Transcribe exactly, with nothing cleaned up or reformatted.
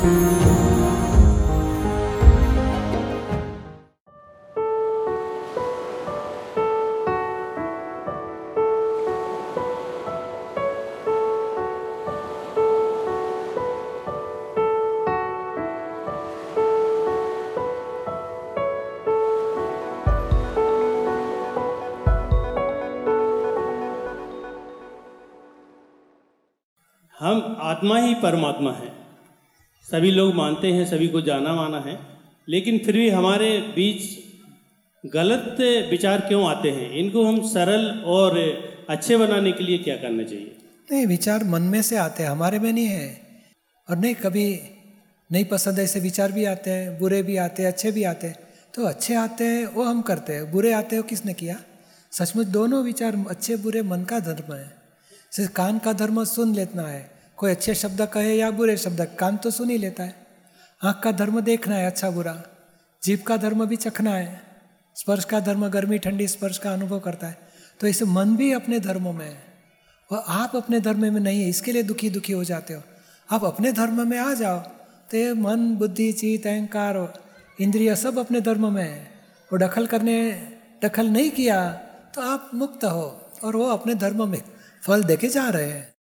हम आत्मा ही परमात्मा है, सभी लोग मानते हैं, सभी को जाना माना है, लेकिन फिर भी हमारे बीच गलत विचार क्यों आते हैं? इनको हम सरल और अच्छे बनाने के लिए क्या करना चाहिए? नहीं, विचार मन में से आते हैं, हमारे में नहीं है। और नहीं, कभी नहीं पसंद ऐसे विचार भी आते हैं, बुरे भी आते हैं, अच्छे भी आते हैं। तो अच्छे आते हैं वो हम करते हैं, बुरे आते हैं वो किसने किया? सचमुच दोनों विचार अच्छे बुरे मन का धर्म है। सिर्फ कान का धर्म सुन लेना है, कोई अच्छे शब्द कहे या बुरे शब्द कान तो सुन ही लेता है। आँख का धर्म देखना है अच्छा बुरा, जीभ का धर्म भी चखना है, स्पर्श का धर्म गर्मी ठंडी स्पर्श का अनुभव करता है। तो इसे मन भी अपने धर्मों में है और आप अपने धर्म में नहीं है, इसके लिए दुखी दुखी हो जाते हो। आप अपने धर्म में आ जाओ तो ये मन बुद्धि चित्त अहंकार इंद्रिय सब अपने धर्म में है, और दखल करने दखल नहीं किया तो आप मुक्त हो और वो अपने धर्म में फल देके जा रहे हैं।